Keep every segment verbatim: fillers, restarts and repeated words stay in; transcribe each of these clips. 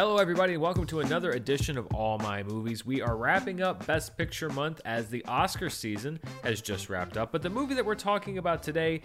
Hello everybody and welcome to another edition of All My Movies. We are wrapping up Best Picture Month as the Oscar season has just wrapped up, but the movie that we're talking about today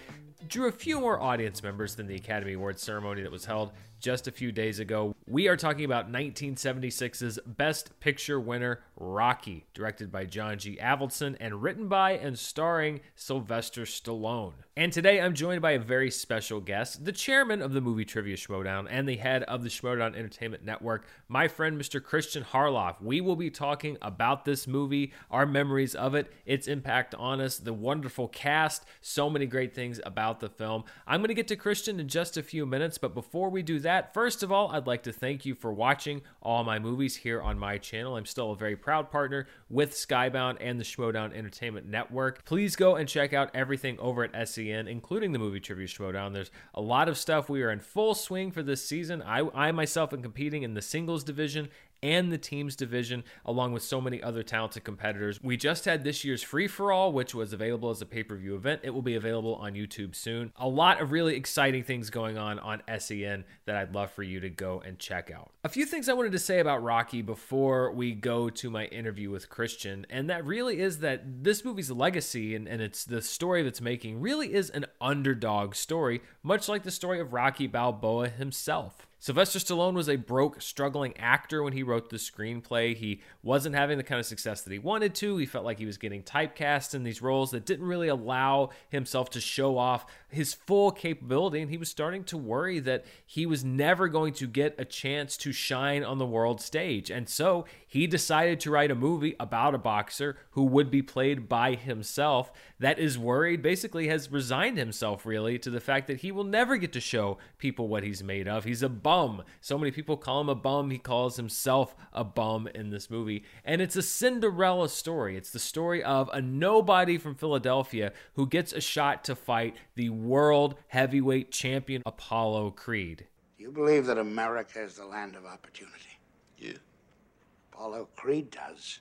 drew a few more audience members than the Academy Awards ceremony that was held just a few days ago. We are talking about nineteen seventy-six's Best Picture winner, Rocky, directed by John G. Avildsen and written by and starring Sylvester Stallone. And today I'm joined by a very special guest, the chairman of the Movie Trivia Schmoedown and the head of the Schmoedown Entertainment Network, my friend Mister Christian Harloff. We will be talking about this movie, our memories of it, its impact on us, the wonderful cast, so many great things about the film. I'm going to get to Christian in just a few minutes, but before we do that, first of all, I'd like to thank you for watching All My Movies here on my channel. I'm still a very proud partner with Skybound and the Schmoedown Entertainment Network. Please go and check out everything over at S E N, including the Movie Trivia Schmoedown. There's a lot of stuff. We are in full swing for this season. I, I myself am competing in the singles division and the teams division, along with so many other talented competitors. We just had this year's free-for-all, which was available as a pay-per-view event. It will be available on YouTube soon. A lot of really exciting things going on on S E N that I'd love for you to go and check out. A few things I wanted to say about Rocky before we go to my interview with Christian, and that really is that this movie's legacy and, and it's the story that's making really is an underdog story, much like the story of Rocky Balboa himself. Sylvester Stallone was a broke, struggling actor when he wrote the screenplay. He wasn't having the kind of success that he wanted to. He felt like he was getting typecast in these roles that didn't really allow himself to show off his full capability, and he was starting to worry that he was never going to get a chance to shine on the world stage. And so he decided to write a movie about a boxer who would be played by himself that is worried, basically has resigned himself really to the fact that he will never get to show people what he's made of. He's a bum. So many people call him a bum. He calls himself a bum in this movie. And it's a Cinderella story. It's the story of a nobody from Philadelphia who gets a shot to fight the world heavyweight champion Apollo Creed. Do you believe that America is the land of opportunity? Yeah. Apollo Creed does.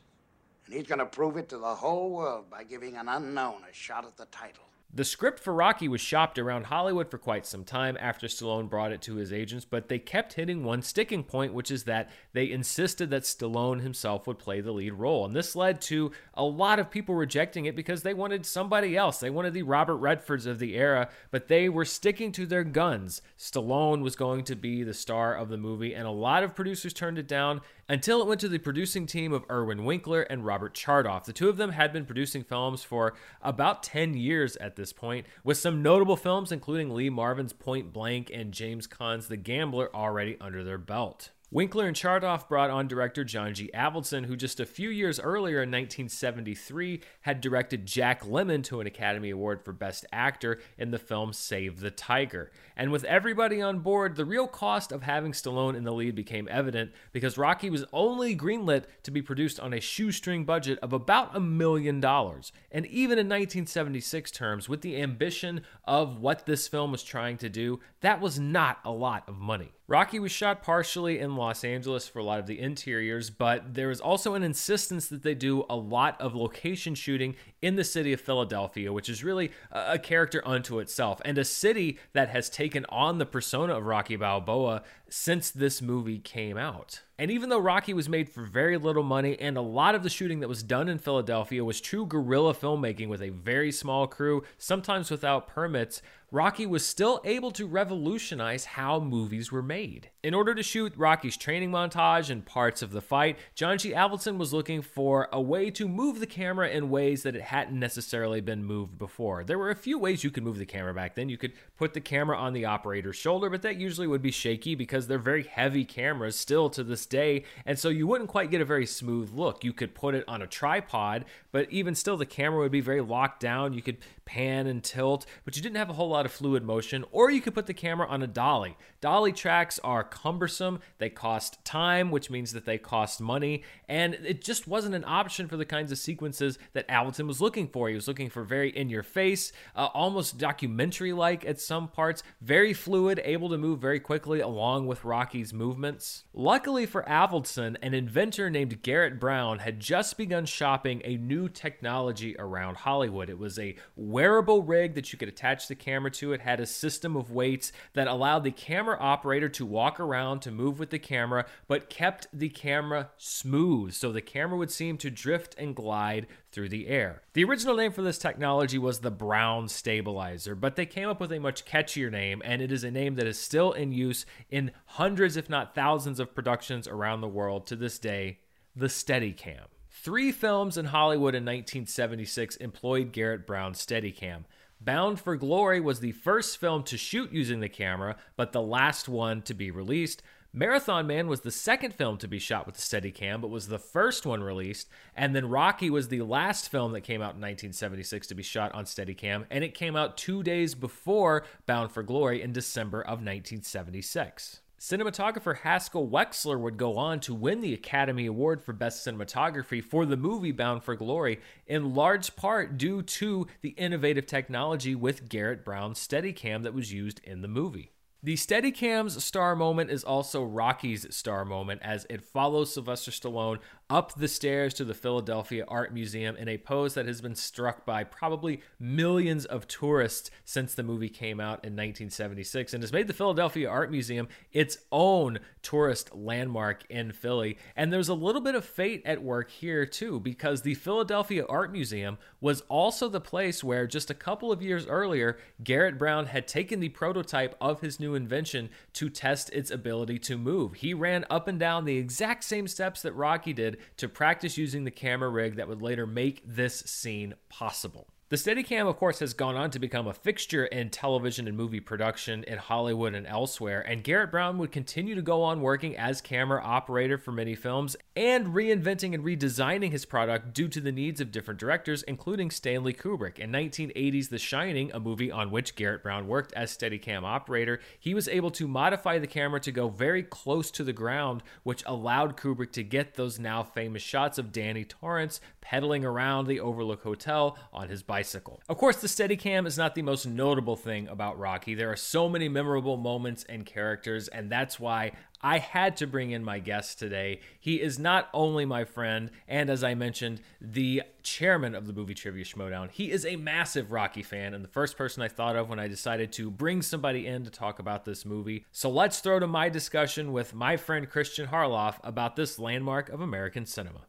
And he's going to prove it to the whole world by giving an unknown a shot at the title. The script for Rocky was shopped around Hollywood for quite some time after Stallone brought it to his agents, but they kept hitting one sticking point, which is that they insisted that Stallone himself would play the lead role. And this led to a lot of people rejecting it because they wanted somebody else. They wanted the Robert Redfords of the era, but they were sticking to their guns. Stallone was going to be the star of the movie, and a lot of producers turned it down until it went to the producing team of Irwin Winkler and Robert Chartoff. The two of them had been producing films for about ten years at this this point, with some notable films including Lee Marvin's Point Blank and James Caan's The Gambler already under their belt. Winkler and Chartoff brought on director John G. Avildsen, who just a few years earlier in nineteen seventy-three had directed Jack Lemmon to an Academy Award for Best Actor in the film Save the Tiger. And with everybody on board, the real cost of having Stallone in the lead became evident because Rocky was only greenlit to be produced on a shoestring budget of about a million dollars. And even in nineteen seventy-six terms, with the ambition of what this film was trying to do, that was not a lot of money. Rocky was shot partially in Los Angeles for a lot of the interiors, but there is also an insistence that they do a lot of location shooting in the city of Philadelphia, which is really a character unto itself, and a city that has taken on the persona of Rocky Balboa since this movie came out. And even though Rocky was made for very little money and a lot of the shooting that was done in Philadelphia was true guerrilla filmmaking with a very small crew, sometimes without permits, Rocky was still able to revolutionize how movies were made. In order to shoot Rocky's training montage and parts of the fight, John G. Avildsen was looking for a way to move the camera in ways that it hadn't necessarily been moved before. There were a few ways you could move the camera back then. You could put the camera on the operator's shoulder, but that usually would be shaky because they're very heavy cameras still to this day, and so you wouldn't quite get a very smooth look. You could put it on a tripod, but even still the camera would be very locked down. You could pan and tilt, but you didn't have a whole lot of fluid motion, or you could put the camera on a dolly. Dolly tracks are cumbersome, they cost time, which means that they cost money, and it just wasn't an option for the kinds of sequences that Avildsen was looking for. He was looking for very in-your-face, uh, almost documentary-like at some parts, very fluid, able to move very quickly along with Rocky's movements. Luckily for Avildsen, an inventor named Garrett Brown had just begun shopping a new technology around Hollywood. It was a wearable rig that you could attach the camera to it had a system of weights that allowed the camera operator to walk around to move with the camera, but kept the camera smooth, so the camera would seem to drift and glide through the air. The original name for this technology was the Brown Stabilizer, but they came up with a much catchier name, and it is a name that is still in use in hundreds, if not thousands, of productions around the world to this day, the Steadicam. Three films in Hollywood in nineteen seventy-six employed Garrett Brown's Steadicam. Bound for Glory was the first film to shoot using the camera, but the last one to be released. Marathon Man was the second film to be shot with the Steadicam, but was the first one released. And then Rocky was the last film that came out in nineteen seventy-six to be shot on Steadicam, and it came out two days before Bound for Glory in December of nineteen seventy-six. Cinematographer Haskell Wexler would go on to win the Academy Award for Best Cinematography for the movie Bound for Glory, in large part due to the innovative technology with Garrett Brown's Steadicam that was used in the movie. The Steadicam's star moment is also Rocky's star moment, as it follows Sylvester Stallone up the stairs to the Philadelphia Art Museum in a pose that has been struck by probably millions of tourists since the movie came out in nineteen seventy-six, and has made the Philadelphia Art Museum its own tourist landmark in Philly. And there's a little bit of fate at work here too, because the Philadelphia Art Museum was also the place where just a couple of years earlier, Garrett Brown had taken the prototype of his new invention to test its ability to move. He ran up and down the exact same steps that Rocky did to practice using the camera rig that would later make this scene possible. The Steadicam, of course, has gone on to become a fixture in television and movie production in Hollywood and elsewhere, and Garrett Brown would continue to go on working as camera operator for many films and reinventing and redesigning his product due to the needs of different directors, including Stanley Kubrick. In nineteen eighty's The Shining, a movie on which Garrett Brown worked as Steadicam operator, he was able to modify the camera to go very close to the ground, which allowed Kubrick to get those now famous shots of Danny Torrance pedaling around the Overlook Hotel on his bike. Bicycle. Of course, the Steadicam is not the most notable thing about Rocky. There are so many memorable moments and characters, and that's why I had to bring in my guest today. He is not only my friend, and as I mentioned, the chairman of the Movie Trivia Schmoedown. He is a massive Rocky fan, and the first person I thought of when I decided to bring somebody in to talk about this movie. So let's throw to my discussion with my friend Christian Harloff about this landmark of American cinema.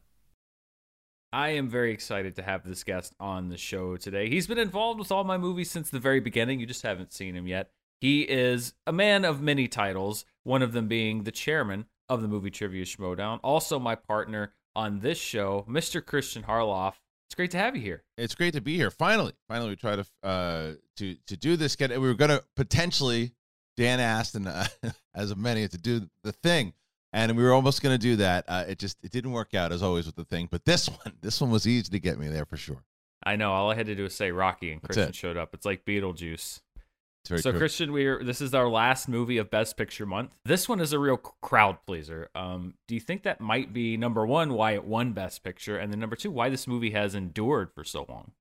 I am very excited to have this guest on the show today. He's been involved with all my movies since the very beginning. You just haven't seen him yet. He is a man of many titles, one of them being the chairman of the Movie Trivia Schmoedown, also my partner on this show, Mister Christian Harloff. It's great to have you here. It's great to be here. Finally, finally, we tried to uh, to to do this. Get we were going to potentially, Dan asked, and uh, as of many, to do the thing. And we were almost going to do that. Uh, it just it didn't work out, as always, with the thing. But this one, this one was easy to get me there for sure. I know. All I had to do was say Rocky, and Christian showed up. It's like Beetlejuice. It's very so, true. Christian, we are, this is our last movie of Best Picture Month. This one is a real crowd pleaser. Um, do you think that might be, number one, why it won Best Picture, and then number two, why this movie has endured for so long?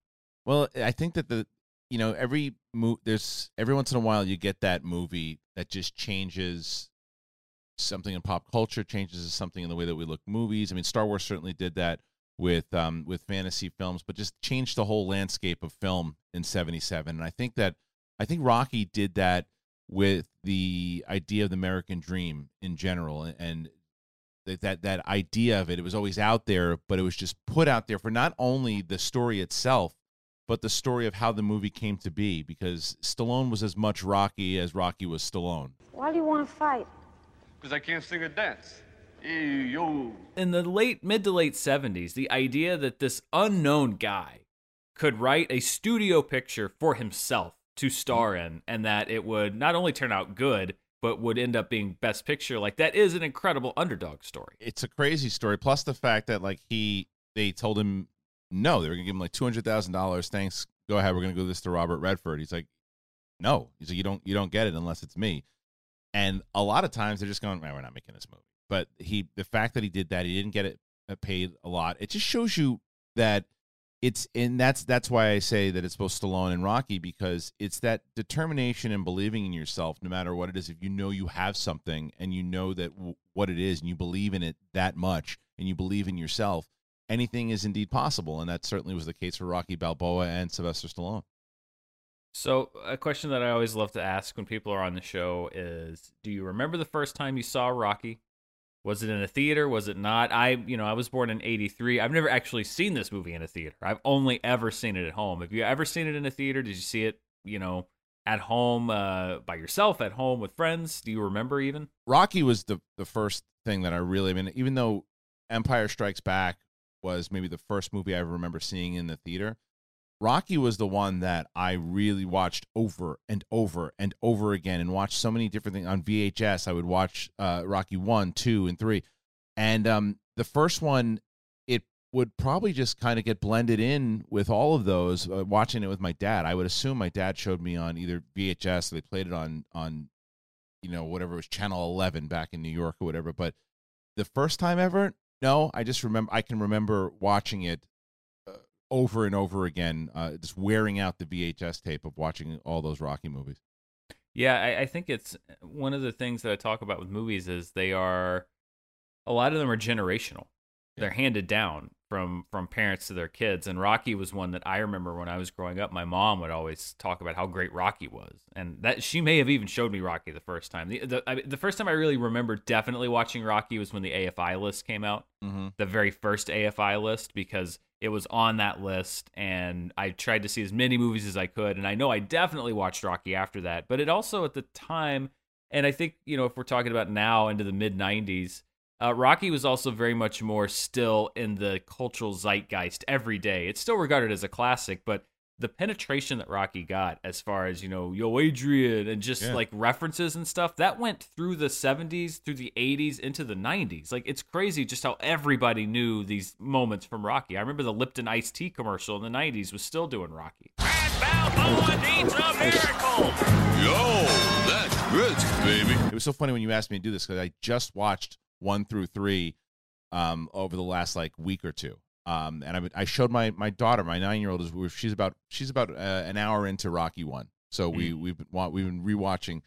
Well, I think that the you know every mo- there's every once in a while you get that movie that just changes. Something in pop culture changes something in the way that we look movies. I mean, Star Wars certainly did that with um, with fantasy films, but just changed the whole landscape of film in seventy-seven. And I think that I think Rocky did that with the idea of the American dream in general, and that that idea of it. It was always out there, but it was just put out there for not only the story itself, but the story of how the movie came to be. Because Stallone was as much Rocky as Rocky was Stallone. Why do you want to fight? Because I can't sing or dance. Ew. In the late, mid to late seventies, the idea that this unknown guy could write a studio picture for himself to star in, and that it would not only turn out good, but would end up being Best Picture, like, that is an incredible underdog story. It's a crazy story. Plus the fact that, like, he, they told him no, they were going to give him like two hundred thousand dollars. Thanks, go ahead, we're going to go this to Robert Redford. He's like, no. He's like, you don't, you don't get it unless it's me. And a lot of times they're just going, man, we're not making this movie. But he, the fact that he did that, he didn't get it paid a lot. It just shows you that it's, and that's that's why I say that it's both Stallone and Rocky, because it's that determination and believing in yourself, no matter what it is. If you know you have something and you know that w- what it is, and you believe in it that much, and you believe in yourself, anything is indeed possible. And that certainly was the case for Rocky Balboa and Sylvester Stallone. So a question that I always love to ask when people are on the show is, do you remember the first time you saw Rocky? Was it in a theater? Was it not? I, you know, I was born in eighty-three. I've never actually seen this movie in a theater. I've only ever seen it at home. Have you ever seen it in a theater? Did you see it, you know, at home, uh, by yourself, at home with friends? Do you remember even? Rocky was the, the first thing that I really, I mean, even though Empire Strikes Back was maybe the first movie I remember seeing in the theater, Rocky was the one that I really watched over and over and over again, and watched so many different things on V H S. I would watch uh, Rocky one, two, and three, and um, the first one, it would probably just kind of get blended in with all of those. Uh, watching it with my dad, I would assume my dad showed me on either V H S, or they played it on on, you know, whatever it was, Channel eleven back in New York or whatever. But the first time ever, no, I just remember. I can remember watching it over and over again, uh, just wearing out the V H S tape of watching all those Rocky movies. Yeah, I, I think it's one of the things that I talk about with movies is they are, a lot of them are generational. Yeah. They're handed down from, from parents to their kids. And Rocky was one that I remember when I was growing up, my mom would always talk about how great Rocky was. And that she may have even showed me Rocky the first time. The, the, I, the first time I really remember definitely watching Rocky was when the A F I list came out, mm-hmm. the very first A F I list, because it was on that list, and I tried to see as many movies as I could. And I know I definitely watched Rocky after that, but it also at the time, and I think, you know, if we're talking about now into the mid nineties, uh, Rocky was also very much more still in the cultural zeitgeist every day. It's still regarded as a classic, but the penetration that Rocky got as far as, you know, Yo Adrian and just yeah. like references and stuff, that went through the seventies, through the eighties, into the nineties. Like, it's crazy just how everybody knew these moments from Rocky. I remember the Lipton iced tea commercial in the nineties was still doing Rocky. Brad Balboa needs a miracle. Yo, that's rich, baby. It was so funny when you asked me to do this, because I just watched one through three um, over the last like week or two. Um, and I, I showed my, my daughter, my nine-year-old, is she's about she's about uh, an hour into Rocky one, so we we've been we've been rewatching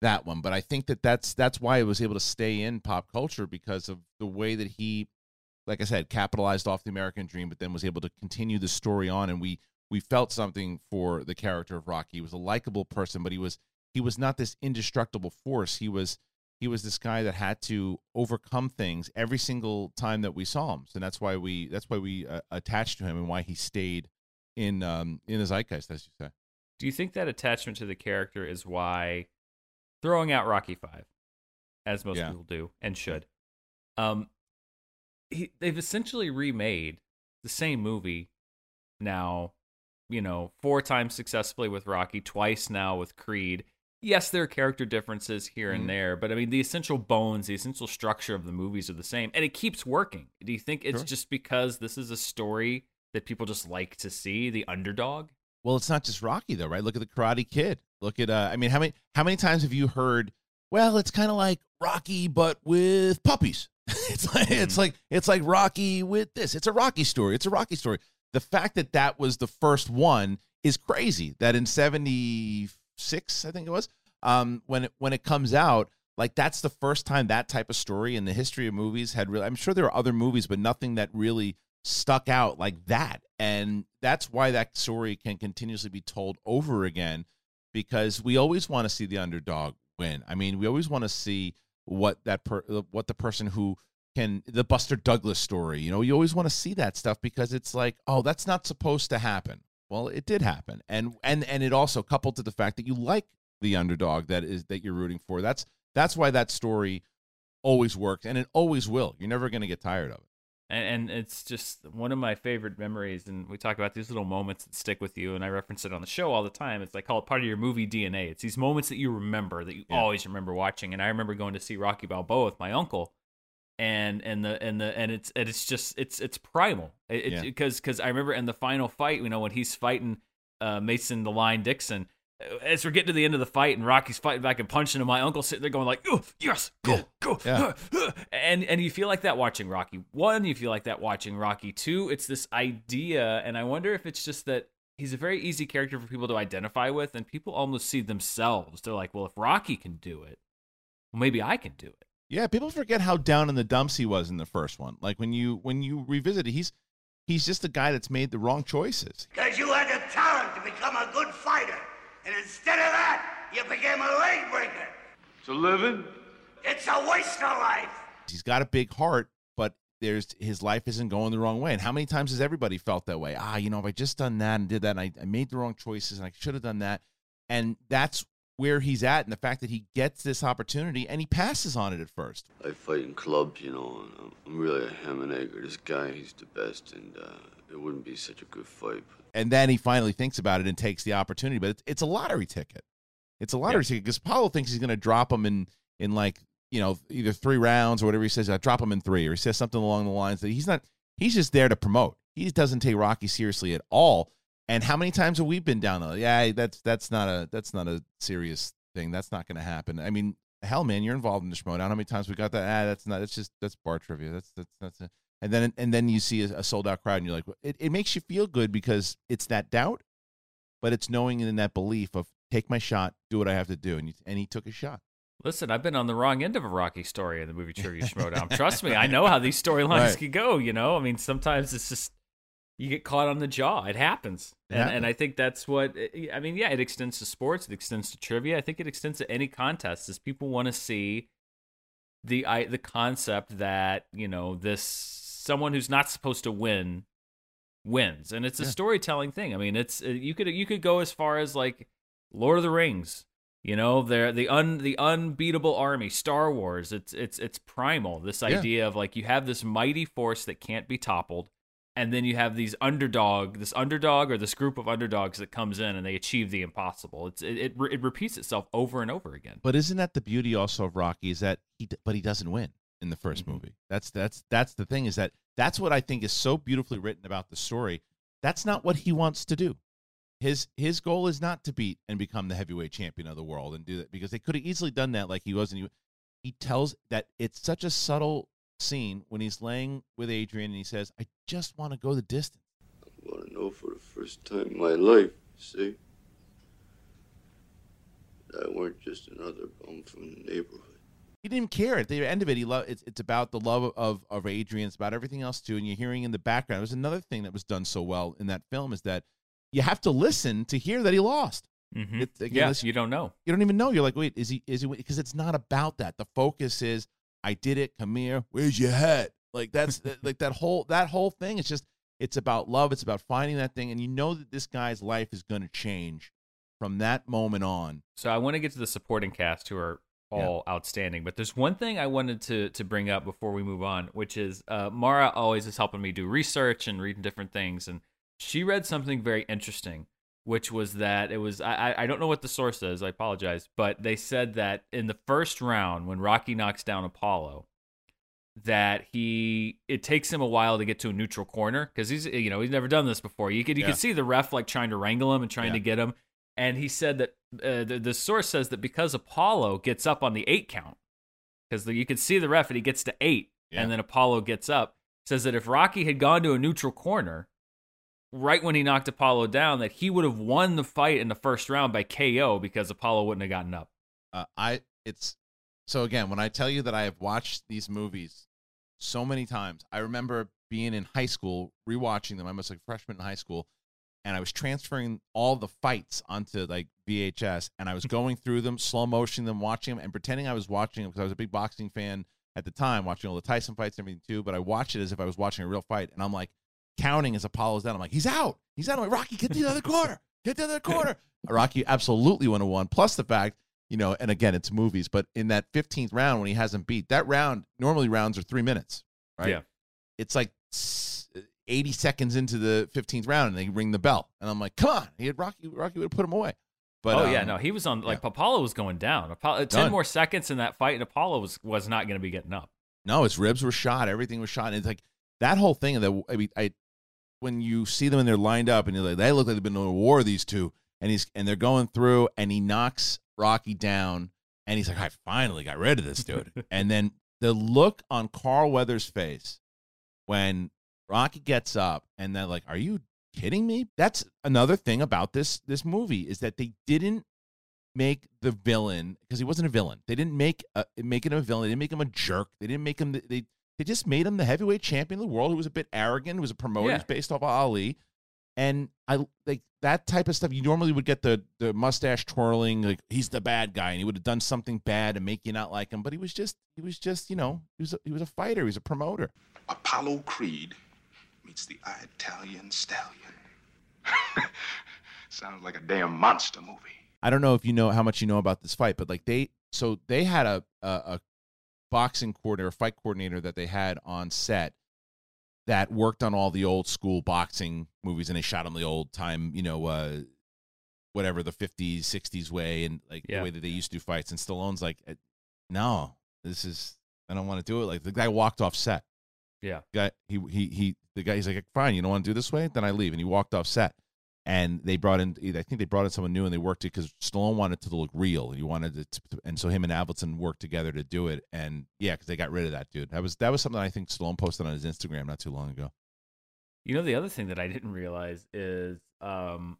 that one. But I think that that's that's why it was able to stay in pop culture, because of the way that he, like I said, capitalized off the American dream, but then was able to continue the story on. And we we felt something for the character of Rocky. He was a likable person, but he was he was not this indestructible force. He was. He was this guy that had to overcome things every single time that we saw him, so that's why we that's why we uh, attached to him, and why he stayed in um, in the zeitgeist, as you say. Do you think that attachment to the character is why throwing out Rocky five, as most yeah. people do and should, um, he, they've essentially remade the same movie now, you know, four times successfully with Rocky, twice now with Creed. Yes, there are character differences here and there, but I mean, the essential bones, the essential structure of the movies are the same, and it keeps working. Do you think it's sure. just because this is a story that people just like to see, the underdog? Well, it's not just Rocky, though, right? Look at the Karate Kid. Look at, uh, I mean, how many how many times have you heard, well, it's kind of like Rocky, but with puppies. it's like mm. it's like it's like Rocky with this. It's a Rocky story. It's a Rocky story. The fact that that was the first one is crazy. That in seventy-five six, I think it was, um, when it, when it comes out, like, that's the first time that type of story in the history of movies had really, I'm sure there are other movies, but nothing that really stuck out like that. And that's why that story can continuously be told over again, because we always want to see the underdog win. I mean, we always want to see what that, per, what the person who can, the Buster Douglas story, you know, you always want to see that stuff, because it's like, oh, that's not supposed to happen. Well, it did happen, and and and it also coupled to the fact that you like the underdog that is that you're rooting for. That's that's why that story always worked, and it always will. You're never going to get tired of it. And, and it's just one of my favorite memories. And we talk about these little moments that stick with you, and I reference it on the show all the time. It's like, call it part of your movie D N A. It's these moments that you remember, that you yeah. always remember watching. And I remember going to see Rocky Balboa with my uncle. And and the and the and it's and it's just it's it's primal because it, yeah. because I remember in the final fight, you know, when he's fighting uh, Mason the Lion Dixon, as we're getting to the end of the fight and Rocky's fighting back and punching him, my uncle's sitting there going like, oh, yes, go yeah. go, yeah. Uh, uh. and and you feel like that watching Rocky one, you feel like that watching Rocky two. It's this idea, and I wonder if it's just that he's a very easy character for people to identify with, and people almost see themselves. They're like, well, if Rocky can do it, well, maybe I can do it. Yeah, people forget how down in the dumps he was in the first one. Like, when you when you revisit it, he's he's just a guy that's made the wrong choices. Because you had the talent to become a good fighter, And instead of that, you became a lane breaker. It's a living. It's a waste of life. He's got a big heart, but there's his life isn't going the wrong way. And how many times has everybody felt that way? Ah, you know, if I just done that and did that, and I, I made the wrong choices, and I should have done that. And that's where he's at, and the fact that he gets this opportunity, and he passes on it at first. I fight in clubs, you know, and I'm really a ham and egger. This guy, he's the best, and uh, it wouldn't be such a good fight. And then he finally thinks about it and takes the opportunity, but it's, it's a lottery ticket. It's a lottery yeah. ticket, because Apollo thinks he's going to drop him in, in like, you know, either three rounds or whatever he says, I drop him in three, or he says something along the lines that he's not, he's just there to promote. He doesn't take Rocky seriously at all. And how many times have we been down there? Yeah, that's, that's not a, that's not a serious thing. That's not going to happen. I mean, hell, man, you're involved in the Schmoedown. How many times we got that? Ah, that's not, that's just, that's bar trivia. That's, that's, that's it. And then, and then you see a, a sold out crowd and you're like, it, it makes you feel good because it's that doubt, but it's knowing in that belief of take my shot, do what I have to do. And, you, and he took a shot. Listen, I've been on the wrong end of a Rocky story in the movie Trivia Schmoedown. Trust me, I know how these storylines right. can go, you know? I mean, sometimes it's just, you get caught on the jaw. It happens. It and, happens. And I think that's what, I mean, yeah, it extends to sports. It extends to trivia. I think it extends to any contest, is people want to see the I, the concept that, you know, this, someone who's not supposed to win, wins. And it's a yeah. storytelling thing. I mean, it's, you could, you could go as far as like Lord of the Rings. You know, they're the un the unbeatable army, Star Wars. It's it's it's primal. This idea yeah. of like you have this mighty force that can't be toppled, and then you have these underdog, this underdog or this group of underdogs that comes in and they achieve the impossible. It's it it, it repeats itself over and over again. But isn't that the beauty also of Rocky, is that he but he doesn't win in the first mm-hmm. movie. That's that's that's the thing, is that that's what I think is so beautifully written about the story. That's not what he wants to do. His his goal is not to beat and become the heavyweight champion of the world and do that, because they could have easily done that like he wasn't. He, he tells that it's such a subtle scene when he's laying with Adrian and he says, I just want to go the distance. I want to know for the first time in my life, see, that I weren't just another bum from the neighborhood. He didn't care. At the end of it, he lo it's, it's about the love of, of Adrian. It's about everything else, too. And you're hearing in the background. There's another thing that was done so well in that film is that you have to listen to hear that he lost. Mm-hmm. It, again, yeah, listen, you don't know. You don't even know. You're like, wait, is he, is he, because it's not about that. The focus is, I did it, come here, where's your hat? Like that's, like that whole, that whole thing, it's just, it's about love, it's about finding that thing, and you know that this guy's life is going to change from that moment on. So I want to get to the supporting cast who are all yeah. outstanding, but there's one thing I wanted to, to bring up before we move on, which is uh, Mara always is helping me do research and reading different things, and she read something very interesting, which was that it was, I, I don't know what the source is, I apologize, but they said that in the first round, when Rocky knocks down Apollo, that he, it takes him a while to get to a neutral corner, because he's, you know, he's never done this before. You could, you yeah. could see the ref like trying to wrangle him and trying yeah. to get him. And he said that, uh, the, the source says that because Apollo gets up on the eight count, because you could see the ref and he gets to eight, yeah. and then Apollo gets up, says that if Rocky had gone to a neutral corner, right when he knocked Apollo down, that he would have won the fight in the first round by K O because Apollo wouldn't have gotten up. Uh, I it's so again when I tell you that I have watched these movies so many times. I remember being in high school rewatching them. I was like a freshman in high school, and I was transferring all the fights onto like V H S, and I was going through them, slow motioning them, watching them, and pretending I was watching them because I was a big boxing fan at the time, watching all the Tyson fights and everything too. But I watched it as if I was watching a real fight, and I'm like, counting as Apollo's down. I'm like, he's out. He's out. I'm like, Rocky, get to the other corner. Get to the other corner. Rocky absolutely would have won. Plus the fact, you know, and again, it's movies, but in that fifteenth round when he hasn't beat, that round, normally rounds are three minutes, right? Yeah. It's like eighty seconds into the fifteenth round and they ring the bell. And I'm like, come on. He had Rocky, Rocky would have put him away. But, oh, um, yeah, no, he was on, like, yeah. Apollo was going down. Apollo, ten more seconds in that fight, and Apollo was, was not going to be getting up. No, his ribs were shot. Everything was shot. And it's like, that whole thing that I mean, I when you see them and they're lined up and you're like, they look like they've been in a war, these two, and he's and they're going through and he knocks Rocky down and he's like, I finally got rid of this dude. And then the look on Carl Weathers' face when Rocky gets up and they're like, are you kidding me? That's another thing about this this movie is that they didn't make the villain, because he wasn't a villain. They didn't make a, make him a villain. They didn't make him a jerk. They didn't make him. The, they They just made him the heavyweight champion of the world, who was a bit arrogant, who was a promoter, yeah. based off of Ali. And I like that type of stuff. You normally would get the the mustache twirling, like he's the bad guy, and he would have done something bad to make you not like him. But he was just, he was just, you know, he was a, he was a fighter. He was a promoter. Apollo Creed meets the Italian Stallion. Sounds like a damn monster movie. I don't know if you know how much you know about this fight, but like they, so they had a a, a boxing coordinator, a fight coordinator that they had on set that worked on all the old school boxing movies, and they shot them the old time, you know, uh, whatever, the fifties, sixties way, and like yeah. the way that they used to do fights. And Stallone's like, no, this is, I don't want to do it. Like the guy walked off set. Yeah. The guy, he, he, he, the guy, he's like, fine, you don't want to do this way? Then I leave. And he walked off set. And they brought in, I think they brought in someone new, and they worked it because Stallone wanted to look real. He wanted it to, and so him and Avildsen worked together to do it. And yeah, because they got rid of that dude. That was that was something I think Stallone posted on his Instagram not too long ago. You know, the other thing that I didn't realize is um,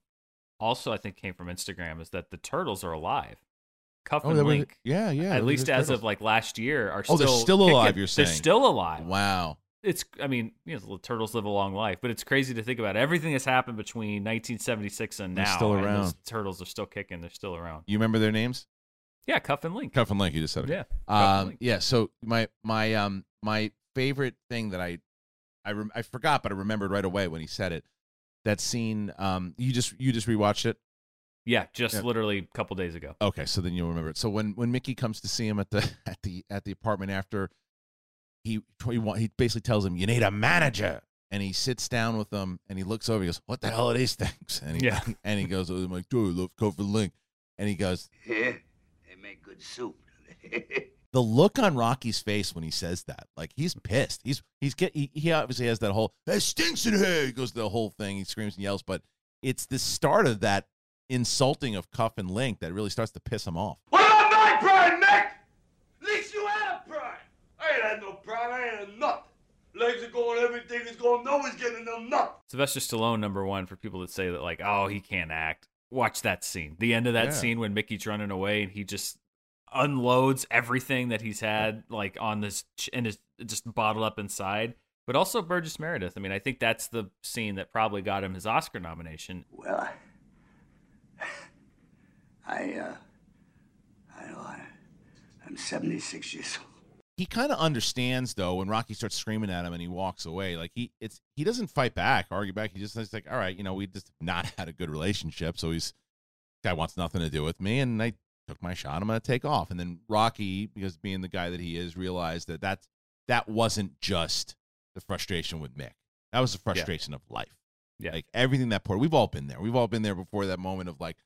also I think came from Instagram is that the turtles are alive. Cuff and oh, Link, were, yeah, yeah, at least as turtles. Of like last year, are oh, still, they're still alive. Kicking. You're saying they're still alive? Wow. It's, I mean, you know, turtles live a long life, but it's crazy to think about everything that's happened between nineteen seventy-six and now. They're still around. Those turtles are still kicking. They're still around. You remember their names? Yeah, Cuff and Link. Cuff and Link. You just said it. Yeah. Um, yeah. So my my um my favorite thing that I I rem I forgot, but I remembered right away when he said it. That scene. Um, you just you just rewatched it. Yeah, just yeah. literally a couple days ago. Okay, so then you'll remember it. So when when Mickey comes to see him at the at the at the apartment after. He, he basically tells him, you need a manager. And he sits down with them, and he looks over. He goes, what the hell are these things? And he, yeah. and he goes, I'm like, dude, I love Cuff and Link. And he goes, yeah, they make good soup. The look on Rocky's face when he says that, like, he's pissed. He's, he's get, he, he obviously has that whole, that stinks in here. He goes, the whole thing. He screams and yells. But it's the start of that insulting of Cuff and Link that really starts to piss him off. What up, my pride, Nick? At least you had a pride. I ain't had no pride, I ain't had nothing. Legs are going, everything is going, no one's getting no nothing. Sylvester Stallone, number one, for people that say that, like, oh, he can't act. Watch that scene. The end of that yeah. scene when Mickey's running away and he just unloads everything that he's had, like, on this, and is just bottled up inside. But also Burgess Meredith. I mean, I think that's the scene that probably got him his Oscar nomination. Well, I, I uh, I don't know, I'm seventy-six years old. He kind of understands, though, when Rocky starts screaming at him and he walks away. Like, he it's he doesn't fight back, argue back. He just is like, all right, you know, we just not had a good relationship. So he's, guy wants nothing to do with me, and I took my shot. I'm going to take off. And then Rocky, because being the guy that he is, realized that that's, that wasn't just the frustration with Mick. That was the frustration yeah. of life. Yeah. Like, everything that poured. We've all been there. We've all been there before that moment of, like,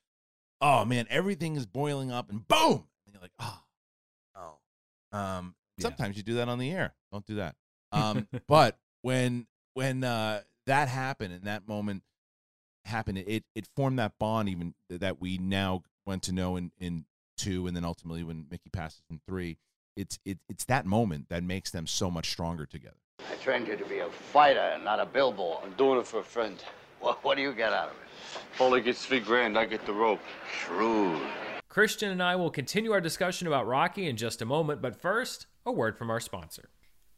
oh, man, everything is boiling up, and boom. And you're like, oh, oh, um. Sometimes yeah. you do that on the air. Don't do that. Um, but when when uh, that happened and that moment happened, it it formed that bond even that we now went to know in, in two, and then ultimately when Mickey passes in three. It's it, it's that moment that makes them so much stronger together. I trained you to be a fighter and not a billboard. I'm doing it for a friend. What, what do you get out of it? Paulie gets three grand. I get the rope. Shrewd. Christian and I will continue our discussion about Rocky in just a moment, but first, a word from our sponsor.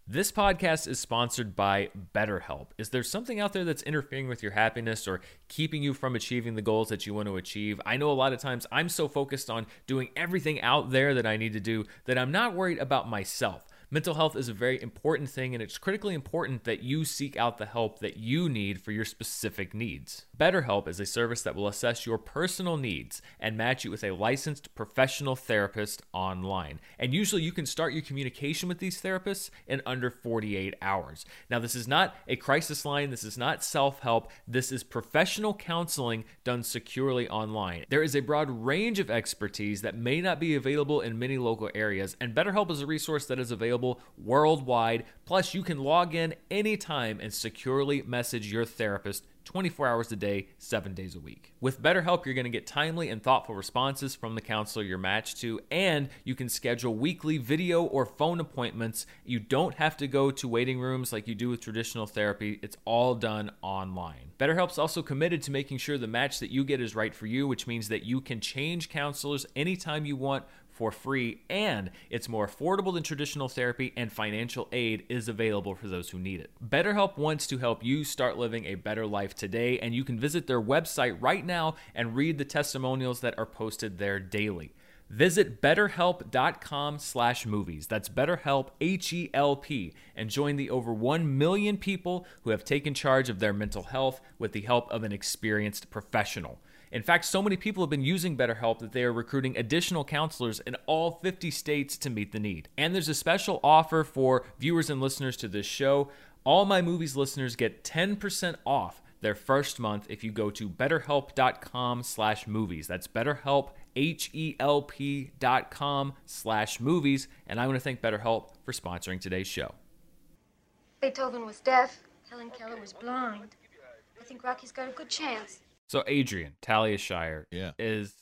This podcast is sponsored by BetterHelp. Is there something out there that's interfering with your happiness or keeping you from achieving the goals that you want to achieve? I know a lot of times I'm so focused on doing everything out there that I need to do that I'm not worried about myself. Mental health is a very important thing, and it's critically important that you seek out the help that you need for your specific needs. BetterHelp is a service that will assess your personal needs and match you with a licensed professional therapist online. And usually you can start your communication with these therapists in under forty-eight hours. Now, this is not a crisis line. This is not self-help. This is professional counseling done securely online. There is a broad range of expertise that may not be available in many local areas, and BetterHelp is a resource that is available worldwide. Plus, you can log in anytime and securely message your therapist twenty-four hours a day, seven days a week. With BetterHelp, you're going to get timely and thoughtful responses from the counselor you're matched to, and you can schedule weekly video or phone appointments. You don't have to go to waiting rooms like you do with traditional therapy. It's all done online. BetterHelp's also committed to making sure the match that you get is right for you, which means that you can change counselors anytime you want for free, and it's more affordable than traditional therapy, and financial aid is available for those who need it. BetterHelp wants to help you start living a better life today, and you can visit their website right now and read the testimonials that are posted there daily. Visit betterhelp dot com slash movies. That's BetterHelp, H E L P, and join the over one million people who have taken charge of their mental health with the help of an experienced professional. In fact, so many people have been using BetterHelp that they are recruiting additional counselors in all fifty states to meet the need. And there's a special offer for viewers and listeners to this show. All My Movies listeners get ten percent off their first month if you go to betterhelp dot com slash movies. That's BetterHelp, H E L P dot com slash movies. And I want to thank BetterHelp for sponsoring today's show. Beethoven was deaf. Helen Keller was blind. I think Rocky's got a good chance. So Adrian, Talia Shire, yeah. is,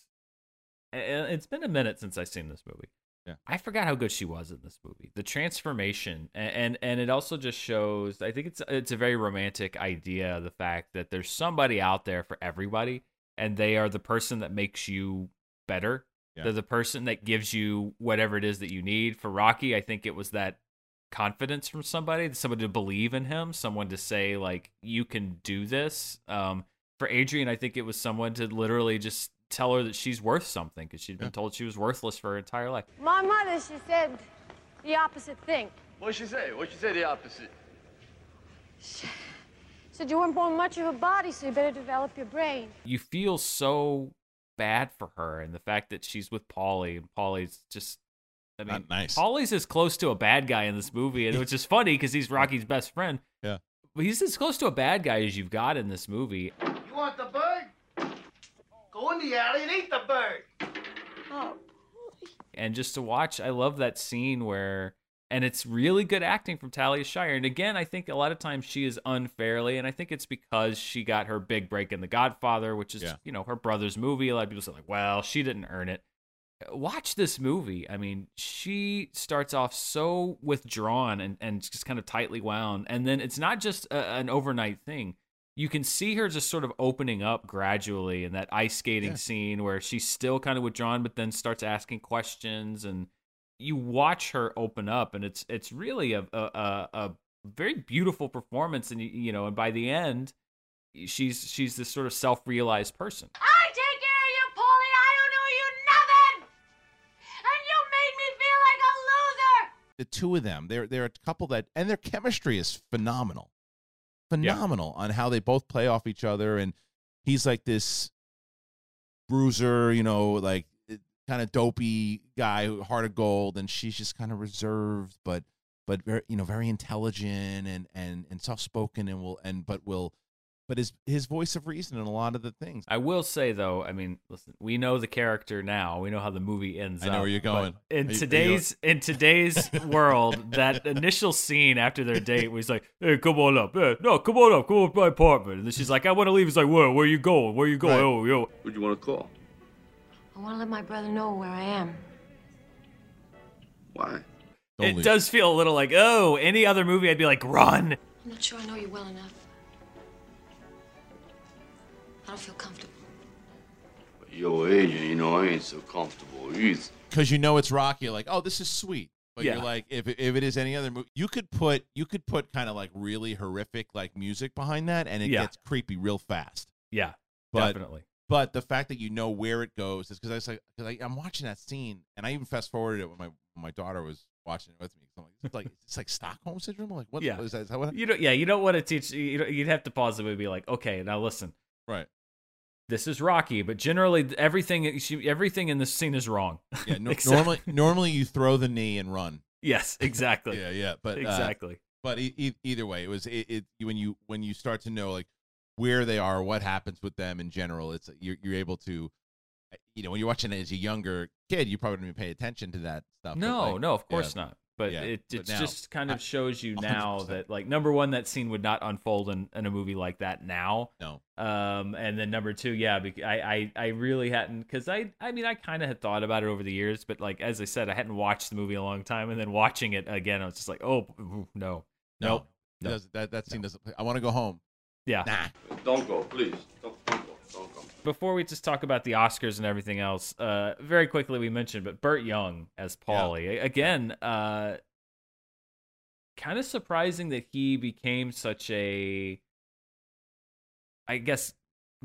and it's been a minute since I've seen this movie. Yeah. I forgot how good she was in this movie. The transformation, and, and and it also just shows, I think it's it's a very romantic idea, the fact that there's somebody out there for everybody, and they are the person that makes you better. Yeah. They're the person that gives you whatever it is that you need. For Rocky, I think it was that confidence from somebody, someone to believe in him, someone to say, like, you can do this. Um, For Adrian, I think it was someone to literally just tell her that she's worth something, because she'd been yeah. told she was worthless for her entire life. My mother, she said the opposite thing. What'd she say? What'd she say the opposite? She said you weren't born much of a body, so you better develop your brain. You feel so bad for her, and the fact that she's with Paulie, and Paulie's just... I mean, Not nice. Paulie's as close to a bad guy in this movie, and which is funny, because he's Rocky's best friend. Yeah. But he's as close to a bad guy as you've got in this movie. You want the bird? Go in the alley and eat the bird. Oh, boy. And just to watch, I love that scene where, and it's really good acting from Talia Shire. And again, I think a lot of times she is unfairly, and I think it's because she got her big break in The Godfather, which is, yeah. you know, her brother's movie. A lot of people say, like, well, she didn't earn it. Watch this movie. I mean, she starts off so withdrawn and, and just kind of tightly wound. And then it's not just a, an overnight thing. You can see her just sort of opening up gradually in that ice skating yeah. scene where she's still kind of withdrawn, but then starts asking questions, and you watch her open up, and it's it's really a a, a very beautiful performance. And you know, and by the end, she's she's this sort of self-realized person. I take care of you, Paulie. I don't owe you nothing, and you made me feel like a loser. The two of them, they're they're a couple that, and their chemistry is phenomenal. phenomenal yeah. on how they both play off each other. And he's like this bruiser, you know, like kind of dopey guy, heart of gold, and she's just kind of reserved, but but very, you know, very intelligent and and and soft-spoken, and will and but will but is his voice of reason in a lot of the things. I will say, though, I mean, listen, we know the character now. We know how the movie ends up. I know up, where you're going. In you, today's going? in today's world, that initial scene after their date where he's like, hey, come on up. Hey, no, come on up. Come on to my apartment. And then she's like, I want to leave. He's like, where, where are you going? Where are you going? Right. Oh, yo. Who do you want to call? I want to let my brother know where I am. Why? Don't it leave. Does feel a little like, oh, any other movie, I'd be like, run. I'm not sure I know you well enough. I don't feel comfortable. But your age, you know, I ain't so comfortable either. Because you know it's Rocky, like, oh, this is sweet. But yeah. you're like, if if it is any other movie, you could put you could put kind of like really horrific like music behind that, and it yeah. gets creepy real fast. Yeah, but, definitely. But the fact that you know where it goes is because I was like, cause I, I'm watching that scene, and I even fast forwarded it when my when my daughter was watching it with me. So I'm like, it's like it's like Stockholm syndrome. I'm like, what? Yeah. Is that, is that what? You don't. Yeah, you don't want to teach. You don't, you'd have to pause the movie and be like, okay, now listen. Right. This is Rocky, but generally everything she, everything in this scene is wrong. Yeah, no, exactly. Normally, normally you throw the knee and run. Yes, exactly. yeah, yeah, but exactly. Uh, but e- e- either way, it was it, it when you when you start to know like where they are, what happens with them in general. It's you're you're able to, you know, when you're watching it as a younger kid, you probably didn't pay attention to that stuff. No, like, no, of course yeah. not. But yeah, it it just kind of I, shows you now one hundred percent that, like, number one, that scene would not unfold in, in a movie like that now. No. Um, and then number two, yeah, I, I, I really hadn't, because I, I mean, I kind of had thought about it over the years, but like, as I said, I hadn't watched the movie a long time, and then watching it again, I was just like, oh, no, no, no, no. that that scene no. doesn't play. I want to go home. Yeah. Nah. Don't go, please. Don't, don't go. Don't go. before we just talk about the Oscars and everything else, uh, very quickly we mentioned, but Burt Young as Paulie, yeah. again, uh, kind of surprising that he became such a, I guess,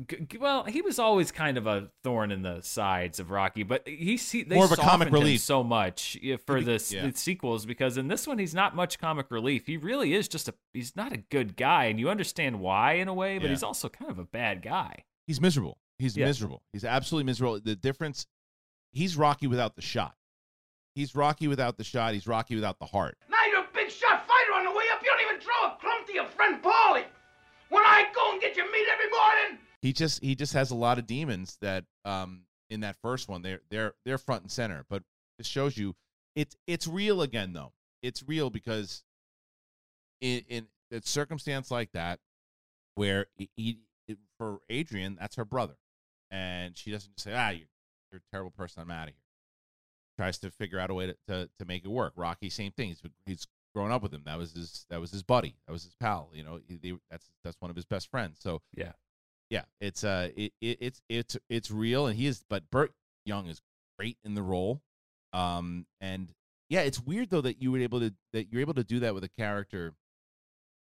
g- well, he was always kind of a thorn in the sides of Rocky, but he see they more of a comic relief so much for the, yeah. the sequels, because in this one he's not much comic relief. He really is just a he's not a good guy, and you understand why in a way, but yeah. he's also kind of a bad guy. He's miserable. He's yeah. miserable. He's absolutely miserable. The difference, he's Rocky without the shot. He's Rocky without the shot. He's Rocky without the heart. Now you're a big shot fighter on the way up. You don't even throw a crumb to your friend Paulie. When I go and get your meat every morning. He just he just has a lot of demons that um in that first one they're they're they're front and center. But it shows you it's it's real again though. It's real because in in a circumstance like that where he. he for Adrian, that's her brother, and she doesn't just say, "Ah, you're, you're a terrible person. I'm out of here." Tries to figure out a way to, to, to make it work. Rocky, same thing. He's he's grown up with him. That was his that was his buddy. That was his pal. You know, he, they, that's that's one of his best friends. So yeah, yeah. It's uh, it, it it's it's it's real, and he is. But Burt Young is great in the role. Um, and yeah, it's weird though that you were able to that you're able to do that with a character,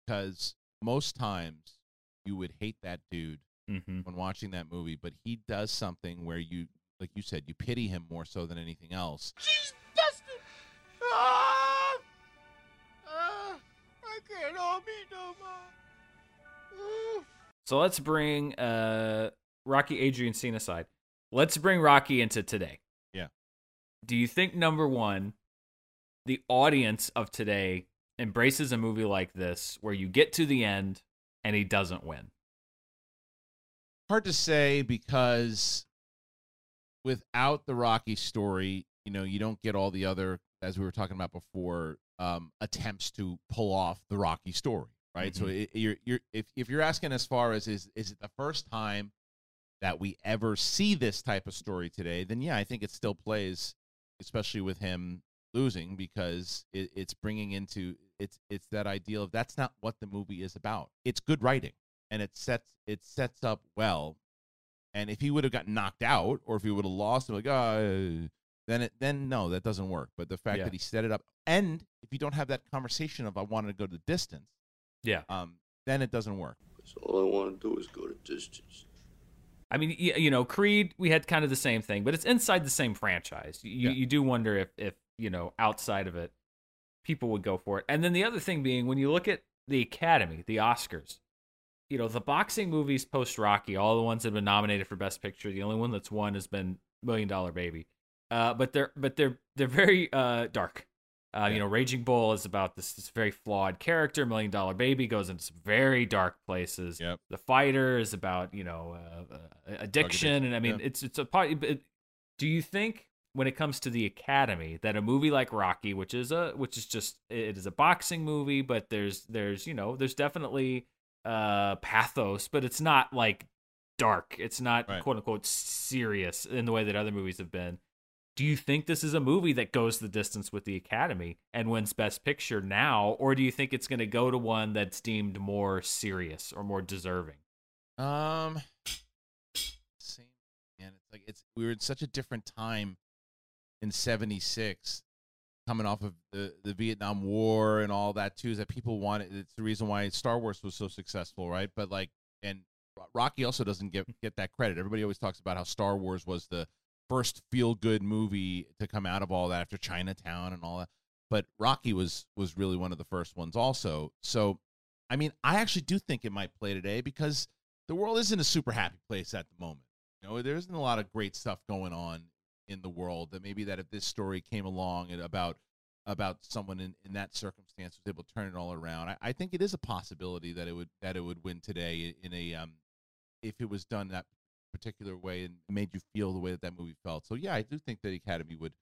because most times. You would hate that dude mm-hmm. when watching that movie, but he does something where you, like you said, you pity him more so than anything else. Jeez, Dustin! Ah! Ah! I can't hold me no more. Oof. So let's bring uh, Rocky, Adrian Cena aside. Let's bring Rocky into today. Yeah. Do you think, number one, the audience of today embraces a movie like this where you get to the end and he doesn't win? Hard to say, because without the Rocky story, you know, you don't get all the other, as we were talking about before, um, attempts to pull off the Rocky story, right? Mm-hmm. So it, you're, you're, if if you're asking as far as is is it the first time that we ever see this type of story today, then yeah, I think it still plays, especially with him losing, because it, it's bringing into it's it's that ideal of that's not what the movie is about. It's good writing, and it sets it sets up well. And if he would have gotten knocked out, or if he would have lost, like oh, then it then no, that doesn't work. But the fact yeah. that he set it up, and if you don't have that conversation of I wanted to go the distance, yeah, um, then it doesn't work. So all I want to do is go the distance. I mean, you know, Creed, we had kind of the same thing, but it's inside the same franchise. You yeah. you do wonder if if. you know, outside of it, people would go for it. And then the other thing being, when you look at the Academy, the Oscars, you know, the boxing movies post-Rocky, all the ones that have been nominated for Best Picture, the only one that's won has been Million Dollar Baby. Uh, but they're but they're they're very uh, dark. Uh, yeah. You know, Raging Bull is about this, this very flawed character. Million Dollar Baby goes into some very dark places. Yep. The Fighter is about, you know, uh, uh, addiction. And I mean, yeah. it's, it's a part... It, do you think... when it comes to the Academy, that a movie like Rocky, which is a, which is just, it is a boxing movie, but there's, there's, you know, there's definitely uh, pathos, but it's not like dark. It's not right. quote unquote serious in the way that other movies have been. Do you think this is a movie that goes the distance with the Academy and wins Best Picture now, or do you think it's going to go to one that's deemed more serious or more deserving? Um, same, and it's like it's we were in such a different time. In seventy-six, coming off of the, the Vietnam War and all that too, is that people wanted. It's the reason why Star Wars was so successful, right? But like, and Rocky also doesn't get get that credit. Everybody always talks about how Star Wars was the first feel good movie to come out of all that after Chinatown and all that. But Rocky was was really one of the first ones, also. So, I mean, I actually do think it might play today because the world isn't a super happy place at the moment. You know, there isn't a lot of great stuff going on in the world, that maybe that if this story came along and about about someone in, in that circumstance was able to turn it all around, I, I think it is a possibility that it would that it would win today in a um if it was done that particular way and made you feel the way that that movie felt. So yeah, I do think the Academy would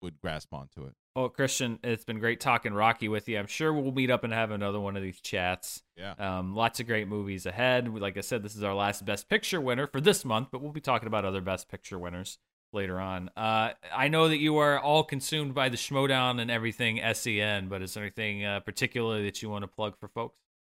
would grasp onto it. Well, Christian, it's been great talking Rocky with you. I'm sure we'll meet up and have another one of these chats. Yeah, um, lots of great movies ahead. Like I said, this is our last Best Picture winner for this month, but we'll be talking about other Best Picture winners later on. Uh, I know that you are all consumed by the Schmoedown and everything S E N, but is there anything uh, particular that you want to plug for folks?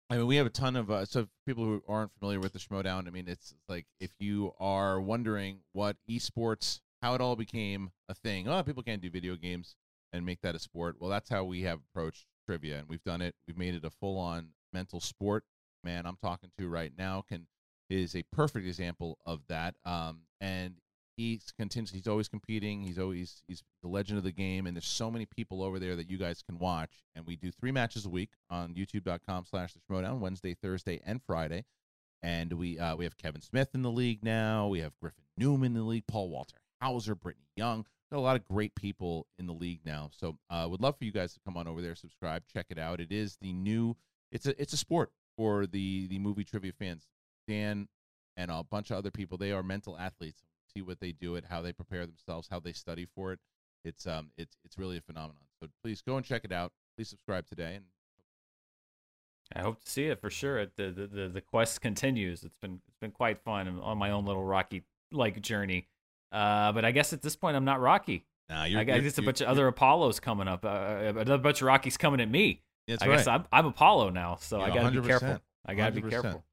I mean, we have a ton of uh, so people who aren't familiar with the Schmoedown. I mean, it's like if you are wondering what esports, how it all became a thing. Oh, people can't do video games and make that a sport. Well, that's how we have approached trivia, and we've done it. We've made it a full-on mental sport. Man, I'm talking to right now can is a perfect example of that. Um, and he's continues. He's always competing. He's always he's the legend of the game. And there's so many people over there that you guys can watch. And we do three matches a week on YouTube dot com slash the Schmoedown Wednesday, Thursday, and Friday. And we uh, we have Kevin Smith in the league now. We have Griffin Newman in the league. Paul Walter Hauser, Brittany Young. There are a lot of great people in the league now. So I uh, would love for you guys to come on over there, subscribe, check it out. It is the new. It's a it's a sport for the the movie trivia fans. Dan and a bunch of other people. They are mental athletes. See what they do, it, how they prepare themselves, how they study for it. It's um, it's it's really a phenomenon. So please go and check it out. Please subscribe today, and I hope to see it for sure. The the the, the quest continues. It's been it's been quite fun. I'm on my own little Rocky like journey. Uh, but I guess at this point I'm not Rocky. Nah, you're. I guess you're, it's a bunch of other Apollos coming up. Uh, another bunch of Rockies coming at me. That's I right. guess I'm I'm Apollo now, so I gotta be careful. I gotta be careful.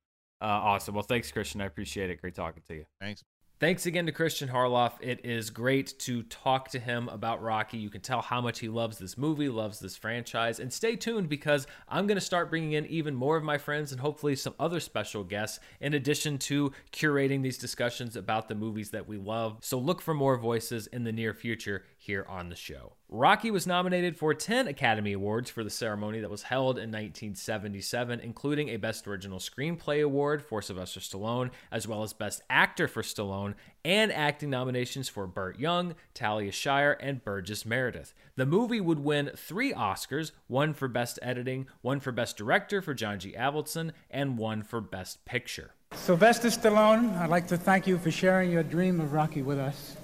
Uh, awesome. Well, thanks, Christian. I appreciate it. Great talking to you. Thanks. Thanks again to Christian Harloff. It is great to talk to him about Rocky. You can tell how much he loves this movie, loves this franchise. And stay tuned because I'm going to start bringing in even more of my friends and hopefully some other special guests in addition to curating these discussions about the movies that we love. So look for more voices in the near future here on the show. Rocky was nominated for ten Academy Awards for the ceremony that was held in nineteen seventy-seven, including a Best Original Screenplay Award for Sylvester Stallone, as well as Best Actor for Stallone, and acting nominations for Burt Young, Talia Shire, and Burgess Meredith. The movie would win three Oscars, one for Best Editing, one for Best Director for John G. Avildsen, and one for Best Picture. Sylvester Stallone, I'd like to thank you for sharing your dream of Rocky with us,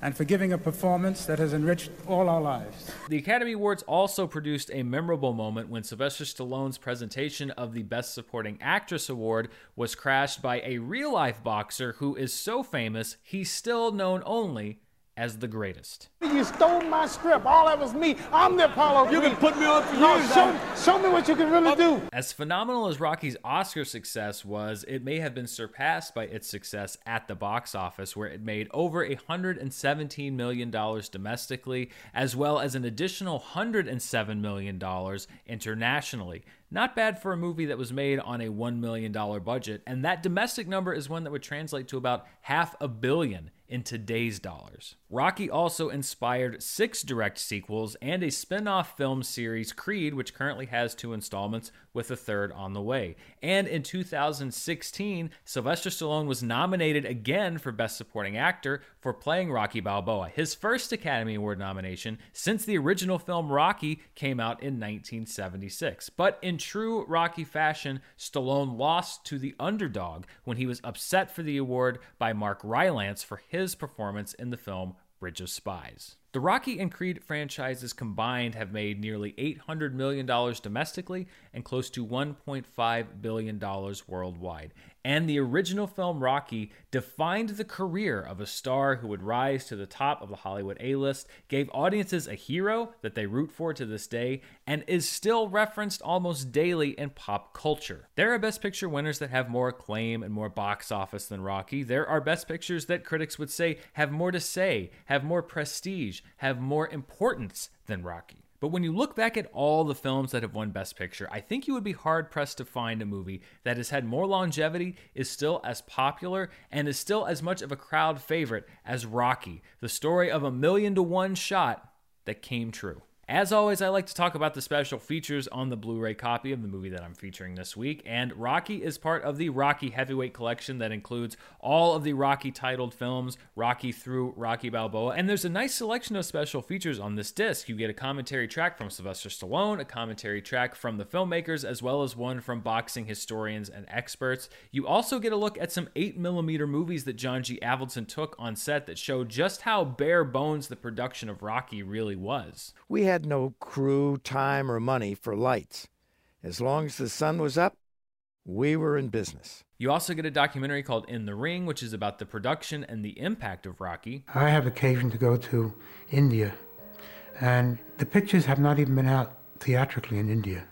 and for giving a performance that has enriched all our lives. The Academy Awards also produced a memorable moment when Sylvester Stallone's presentation of the Best Supporting Actress Award was crashed by a real-life boxer who is so famous, he's still known only as the greatest. You stole my script. All that was me. I'm the Apollo. You can put me on for years. Show, show me what you can really do. As phenomenal as Rocky's Oscar success was, it may have been surpassed by its success at the box office, where it made over one hundred seventeen million dollars domestically, as well as an additional one hundred seven million dollars internationally. Not bad for a movie that was made on a one million dollars budget, and that domestic number is one that would translate to about half a billion in today's dollars. Rocky also inspired six direct sequels and a spin-off film series, Creed, which currently has two installments with a third on the way. And in two thousand sixteen, Sylvester Stallone was nominated again for Best Supporting Actor for playing Rocky Balboa, his first Academy Award nomination since the original film Rocky came out in nineteen seventy-six. But in true Rocky fashion, Stallone lost to the underdog when he was upset for the award by Mark Rylance for his his performance in the film Bridge of Spies. The Rocky and Creed franchises combined have made nearly eight hundred million dollars domestically and close to one point five billion dollars worldwide. And the original film Rocky defined the career of a star who would rise to the top of the Hollywood A-list, gave audiences a hero that they root for to this day, and is still referenced almost daily in pop culture. There are Best Picture winners that have more acclaim and more box office than Rocky. There are Best Pictures that critics would say have more to say, have more prestige, have more importance than Rocky. But when you look back at all the films that have won Best Picture, I think you would be hard-pressed to find a movie that has had more longevity, is still as popular, and is still as much of a crowd favorite as Rocky, the story of a million-to-one shot that came true. As always, I like to talk about the special features on the Blu-ray copy of the movie that I'm featuring this week, and Rocky is part of the Rocky Heavyweight Collection that includes all of the Rocky-titled films, Rocky through Rocky Balboa, and there's a nice selection of special features on this disc. You get a commentary track from Sylvester Stallone, a commentary track from the filmmakers, as well as one from boxing historians and experts. You also get a look at some eight millimeter movies that John G. Avildsen took on set that show just how bare bones the production of Rocky really was. We had no crew, time, or money for lights. As long as the sun was up, we were in business. You also get a documentary called In the Ring, which is about the production and the impact of Rocky. I have occasion to go to India, and the pictures have not even been out theatrically in India.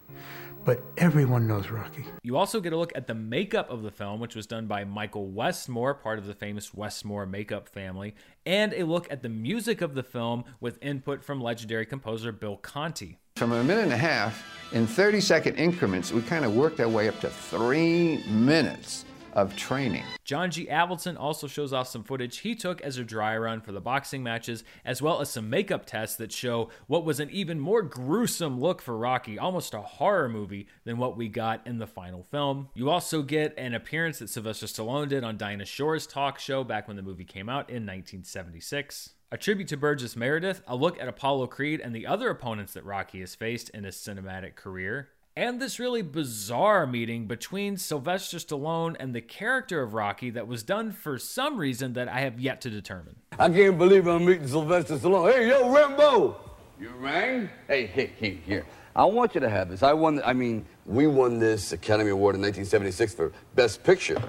but everyone knows Rocky. You also get a look at the makeup of the film, which was done by Michael Westmore, part of the famous Westmore makeup family, and a look at the music of the film with input from legendary composer Bill Conti. From a minute and a half, in thirty second increments, we kind of worked our way up to three minutes of training. John G. Avildsen also shows off some footage he took as a dry run for the boxing matches, as well as some makeup tests that show what was an even more gruesome look for Rocky, almost a horror movie, than what we got in the final film. You also get an appearance that Sylvester Stallone did on Dinah Shore's talk show back when the movie came out in nineteen seventy-six. A tribute to Burgess Meredith, a look at Apollo Creed and the other opponents that Rocky has faced in his cinematic career, and this really bizarre meeting between Sylvester Stallone and the character of Rocky that was done for some reason that I have yet to determine. I can't believe I'm meeting Sylvester Stallone. Hey, yo, Rambo! You rang? Hey, hey, hey, here. I want you to have this. I won, I mean, we won this Academy Award in nineteen seventy-six for Best Picture.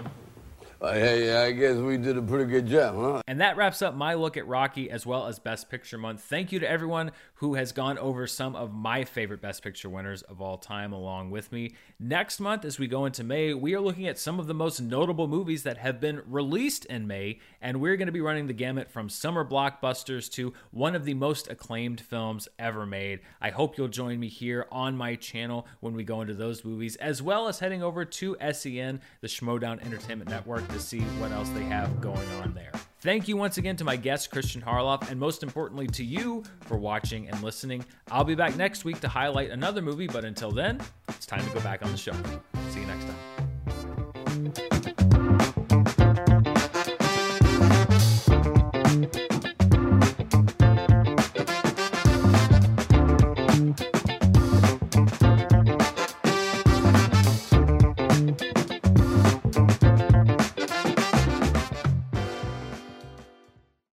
Uh, hey, I guess we did a pretty good job, huh? And that wraps up my look at Rocky as well as Best Picture Month. Thank you to everyone who has gone over some of my favorite Best Picture winners of all time along with me. Next month, as we go into May, we are looking at some of the most notable movies that have been released in May, and we're going to be running the gamut from summer blockbusters to one of the most acclaimed films ever made. I hope you'll join me here on my channel when we go into those movies, as well as heading over to S E N, the Schmoedown Entertainment Network, to see what else they have going on there. Thank you once again to my guest, Christian Harloff, and most importantly to you for watching and listening. I'll be back next week to highlight another movie, but until then, it's time to go back on the show. See you next time.